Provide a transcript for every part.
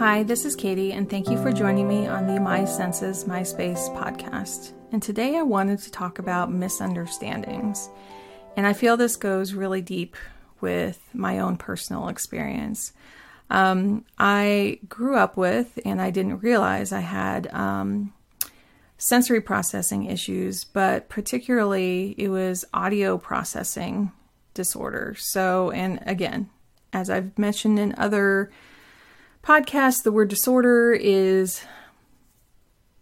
Hi, this is Katie, and thank you for joining me on the My Senses, My Space podcast. And today I wanted to talk about misunderstandings. And I feel this goes really deep with my own personal experience. I grew up with, and I didn't realize I had sensory processing issues, but particularly it was audio processing disorder. So, and again, as I've mentioned in other podcasts, the word disorder is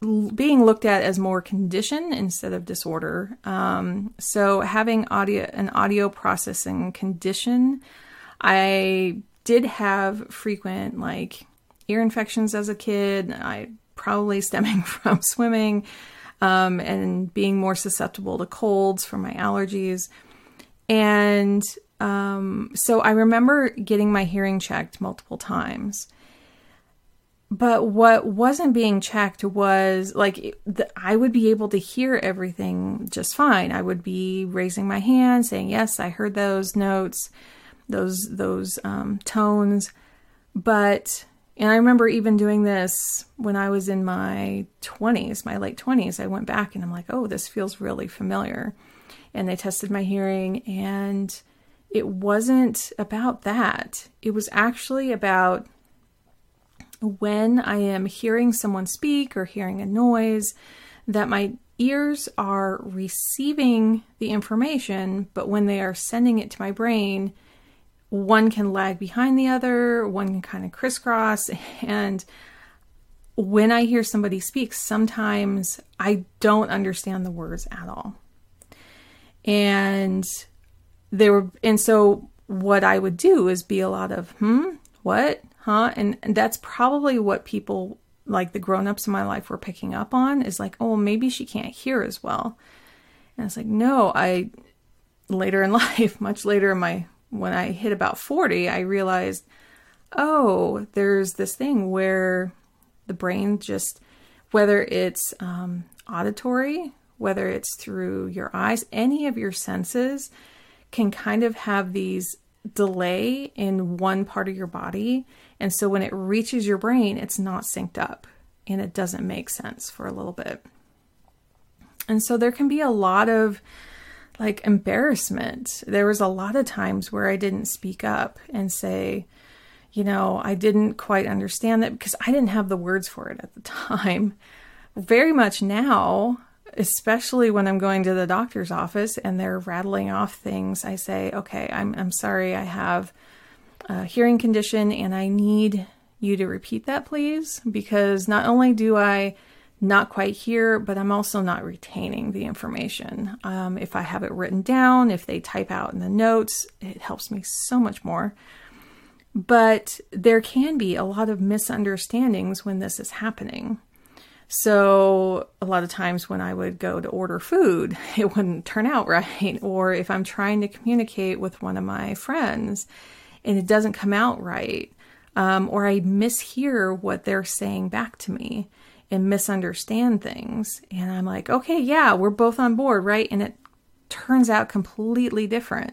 being looked at as more condition instead of disorder. So having an audio processing condition, I did have frequent ear infections as a kid. I probably stemming from swimming and being more susceptible to colds from my allergies. And so I remember getting my hearing checked multiple times. But what wasn't being checked was I would be able to hear everything just fine. I would be raising my hand saying, yes, I heard those notes, those tones. And I remember even doing this when I was in my 20s, my late 20s. I went back and I'm like, oh, this feels really familiar. And they tested my hearing, and it wasn't about that. It was actually about when I am hearing someone speak or hearing a noise, that my ears are receiving the information, but when they are sending it to my brain, one can lag behind the other, one can kind of crisscross. And when I hear somebody speak, sometimes I don't understand the words at all. And so what I would do is be a lot of, what? Huh? And that's probably what people like the grown-ups in my life were picking up on, is like, oh, maybe she can't hear as well. And it's like, no, later in life, much later in when I hit about 40, I realized, oh, there's this thing where the brain just, whether it's auditory, whether it's through your eyes, any of your senses can kind of have these delay in one part of your body. And so when it reaches your brain, it's not synced up and it doesn't make sense for a little bit. And so there can be a lot of embarrassment. There was a lot of times where I didn't speak up and say, I didn't quite understand that because I didn't have the words for it at the time. Very much now, especially when I'm going to the doctor's office and they're rattling off things, I say, okay, I'm sorry, I have a hearing condition and I need you to repeat that, please, because not only do I not quite hear, but I'm also not retaining the information. If I have it written down, if they type out in the notes, it helps me so much more. But there can be a lot of misunderstandings when this is happening. So a lot of times when I would go to order food, it wouldn't turn out right. Or if I'm trying to communicate with one of my friends and it doesn't come out right, or I mishear what they're saying back to me and misunderstand things. And I'm like, okay, yeah, we're both on board, right? And it turns out completely different.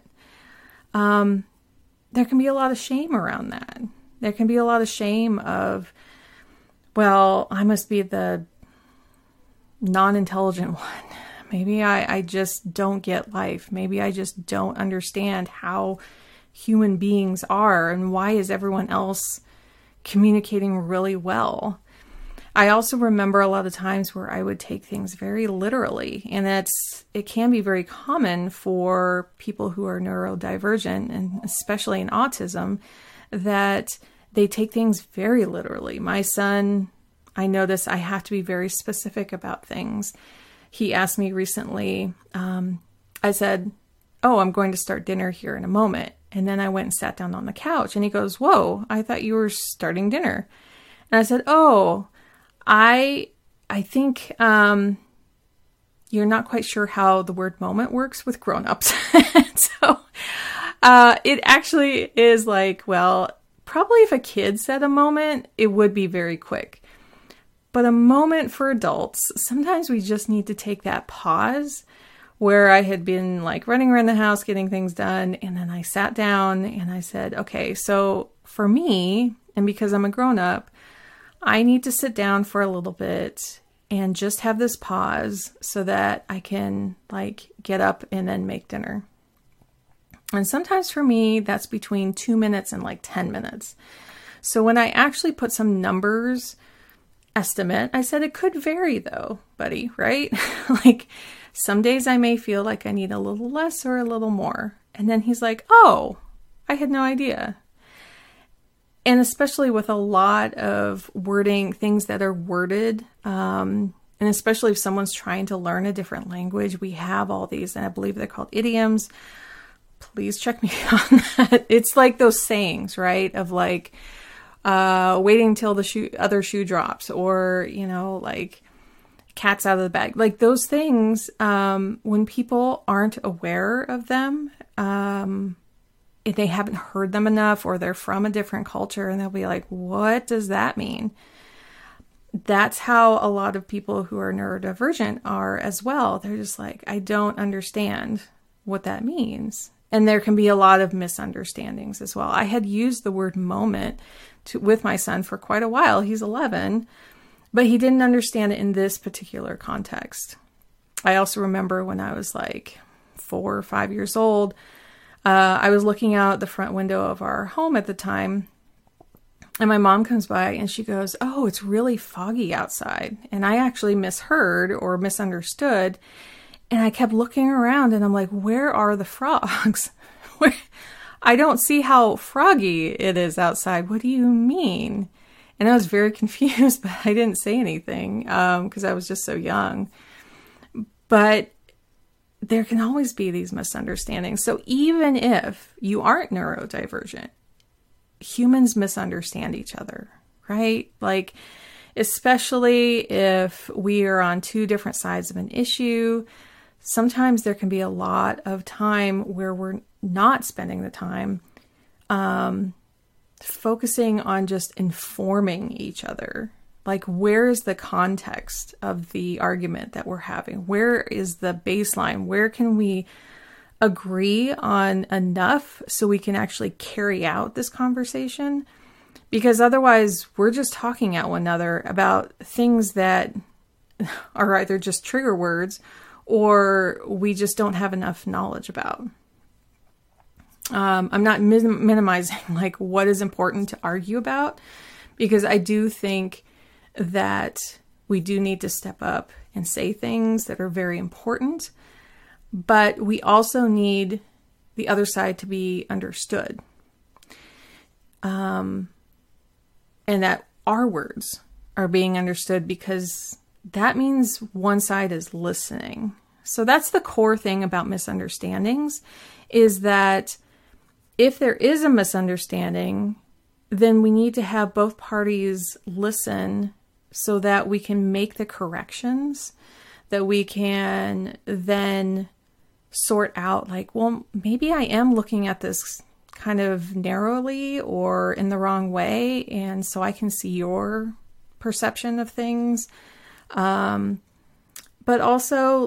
There can be a lot of shame around that. There can be a lot of shame of, well, I must be the non-intelligent one. Maybe I just don't get life. Maybe I just don't understand how human beings are, and why is everyone else communicating really well? I also remember a lot of times where I would take things very literally, and it can be very common for people who are neurodivergent, and especially in autism, that they take things very literally. My son, I notice I have to be very specific about things. He asked me recently, I said, oh, I'm going to start dinner here in a moment. And then I went and sat down on the couch and he goes, whoa, I thought you were starting dinner. And I said, oh, I think you're not quite sure how the word moment works with grownups. So it actually is probably if a kid said a moment, it would be very quick. But a moment for adults, sometimes we just need to take that pause where I had been running around the house, getting things done. And then I sat down and I said, okay, so for me, and because I'm a grown up, I need to sit down for a little bit and just have this pause so that I can get up and then make dinner. And sometimes for me, that's between 2 minutes and 10 minutes. So when I actually put some numbers estimate, I said it could vary though, buddy, right? Some days I may feel like I need a little less or a little more. And then he's like, oh, I had no idea. And especially with a lot of wording, things that are worded, and especially if someone's trying to learn a different language, we have all these, and I believe they're called idioms. Please check me on that. It's like those sayings, right? Of waiting till the other shoe drops, or, cat's out of the bag. Those things, when people aren't aware of them, if they haven't heard them enough, or they're from a different culture, and they'll be like, what does that mean? That's how a lot of people who are neurodivergent are as well. They're just like, I don't understand what that means. And there can be a lot of misunderstandings as well. I had used the word moment with my son for quite a while. He's 11, but he didn't understand it in this particular context. I also remember when I was 4 or 5 years old, I was looking out the front window of our home at the time, and my mom comes by and she goes, oh, it's really foggy outside. And I actually misheard or misunderstood. And I kept looking around and I'm like, where are the frogs? I don't see how froggy it is outside. What do you mean? And I was very confused, but I didn't say anything because I was just so young. But there can always be these misunderstandings. So even if you aren't neurodivergent, humans misunderstand each other, right? Especially if we are on two different sides of an issue, sometimes there can be a lot of time where we're not spending the time focusing on just informing each other. Where is the context of the argument that we're having? Where is the baseline? Where can we agree on enough so we can actually carry out this conversation? Because otherwise, we're just talking at one another about things that are either just trigger words or we just don't have enough knowledge about. I'm not minimizing what is important to argue about, because I do think that we do need to step up and say things that are very important, but we also need the other side to be understood. And that our words are being understood, because that means one side is listening. So that's the core thing about misunderstandings, is that if there is a misunderstanding, then we need to have both parties listen so that we can make the corrections, that we can then sort out maybe I am looking at this kind of narrowly or in the wrong way, and so I can see your perception of things. But also,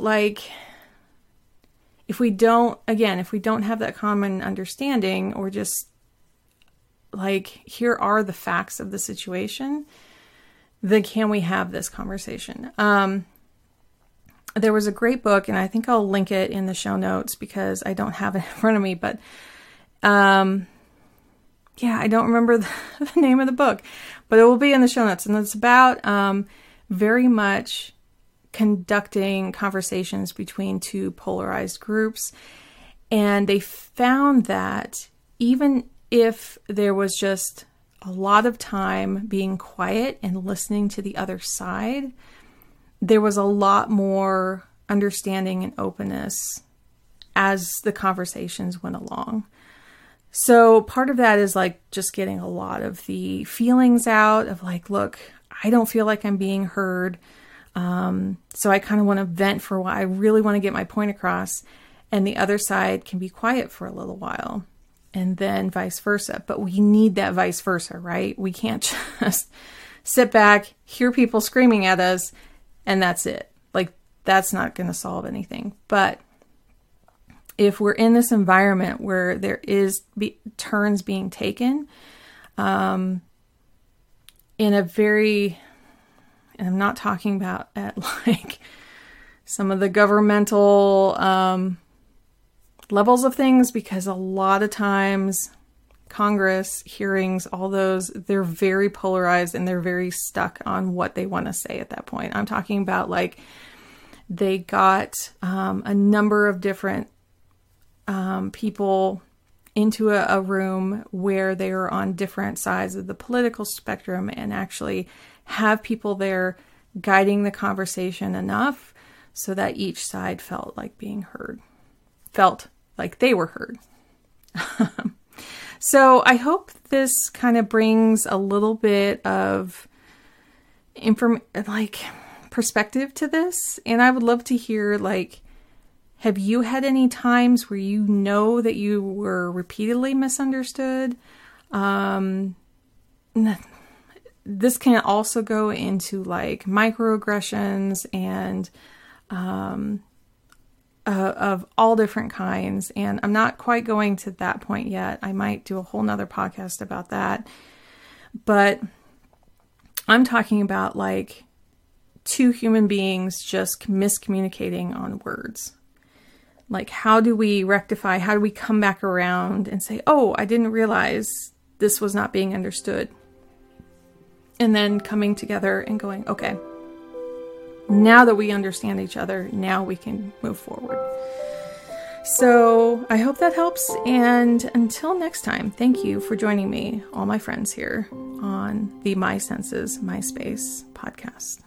if we don't have that common understanding, or just here are the facts of the situation, then can we have this conversation? There was a great book, and I think I'll link it in the show notes because I don't have it in front of me, but I don't remember the name of the book, but it will be in the show notes. And it's about very much conducting conversations between two polarized groups. And they found that even if there was just a lot of time being quiet and listening to the other side, there was a lot more understanding and openness as the conversations went along. So part of that is just getting a lot of the feelings out of look, I don't feel like I'm being heard. So I kind of want to vent for a while. I really want to get my point across. And the other side can be quiet for a little while, and then vice versa. But we need that vice versa, right? We can't just sit back, hear people screaming at us, and that's it. That's not going to solve anything. But if we're in this environment where there is turns being taken, in a very, and I'm not talking about at like some of the governmental levels of things, because a lot of times Congress hearings, all those, they're very polarized and they're very stuck on what they want to say at that point. I'm talking about like they got a number of different people into a room where they are on different sides of the political spectrum, and actually have people there guiding the conversation enough so that each side felt like being heard, felt like they were heard. So I hope this kind of brings a little bit of perspective to this. And I would love to hear, like, have you had any times where you know that you were repeatedly misunderstood? This can also go into like microaggressions and of all different kinds. And I'm not quite going to that point yet. I might do a whole nother podcast about that. But I'm talking about like two human beings just miscommunicating on words. Like, how do we rectify? How do we come back around and say, oh, I didn't realize this was not being understood? And then coming together and going, okay, now that we understand each other, now we can move forward. So I hope that helps. And until next time, thank you for joining me, all my friends here on the My Senses, My Space podcast.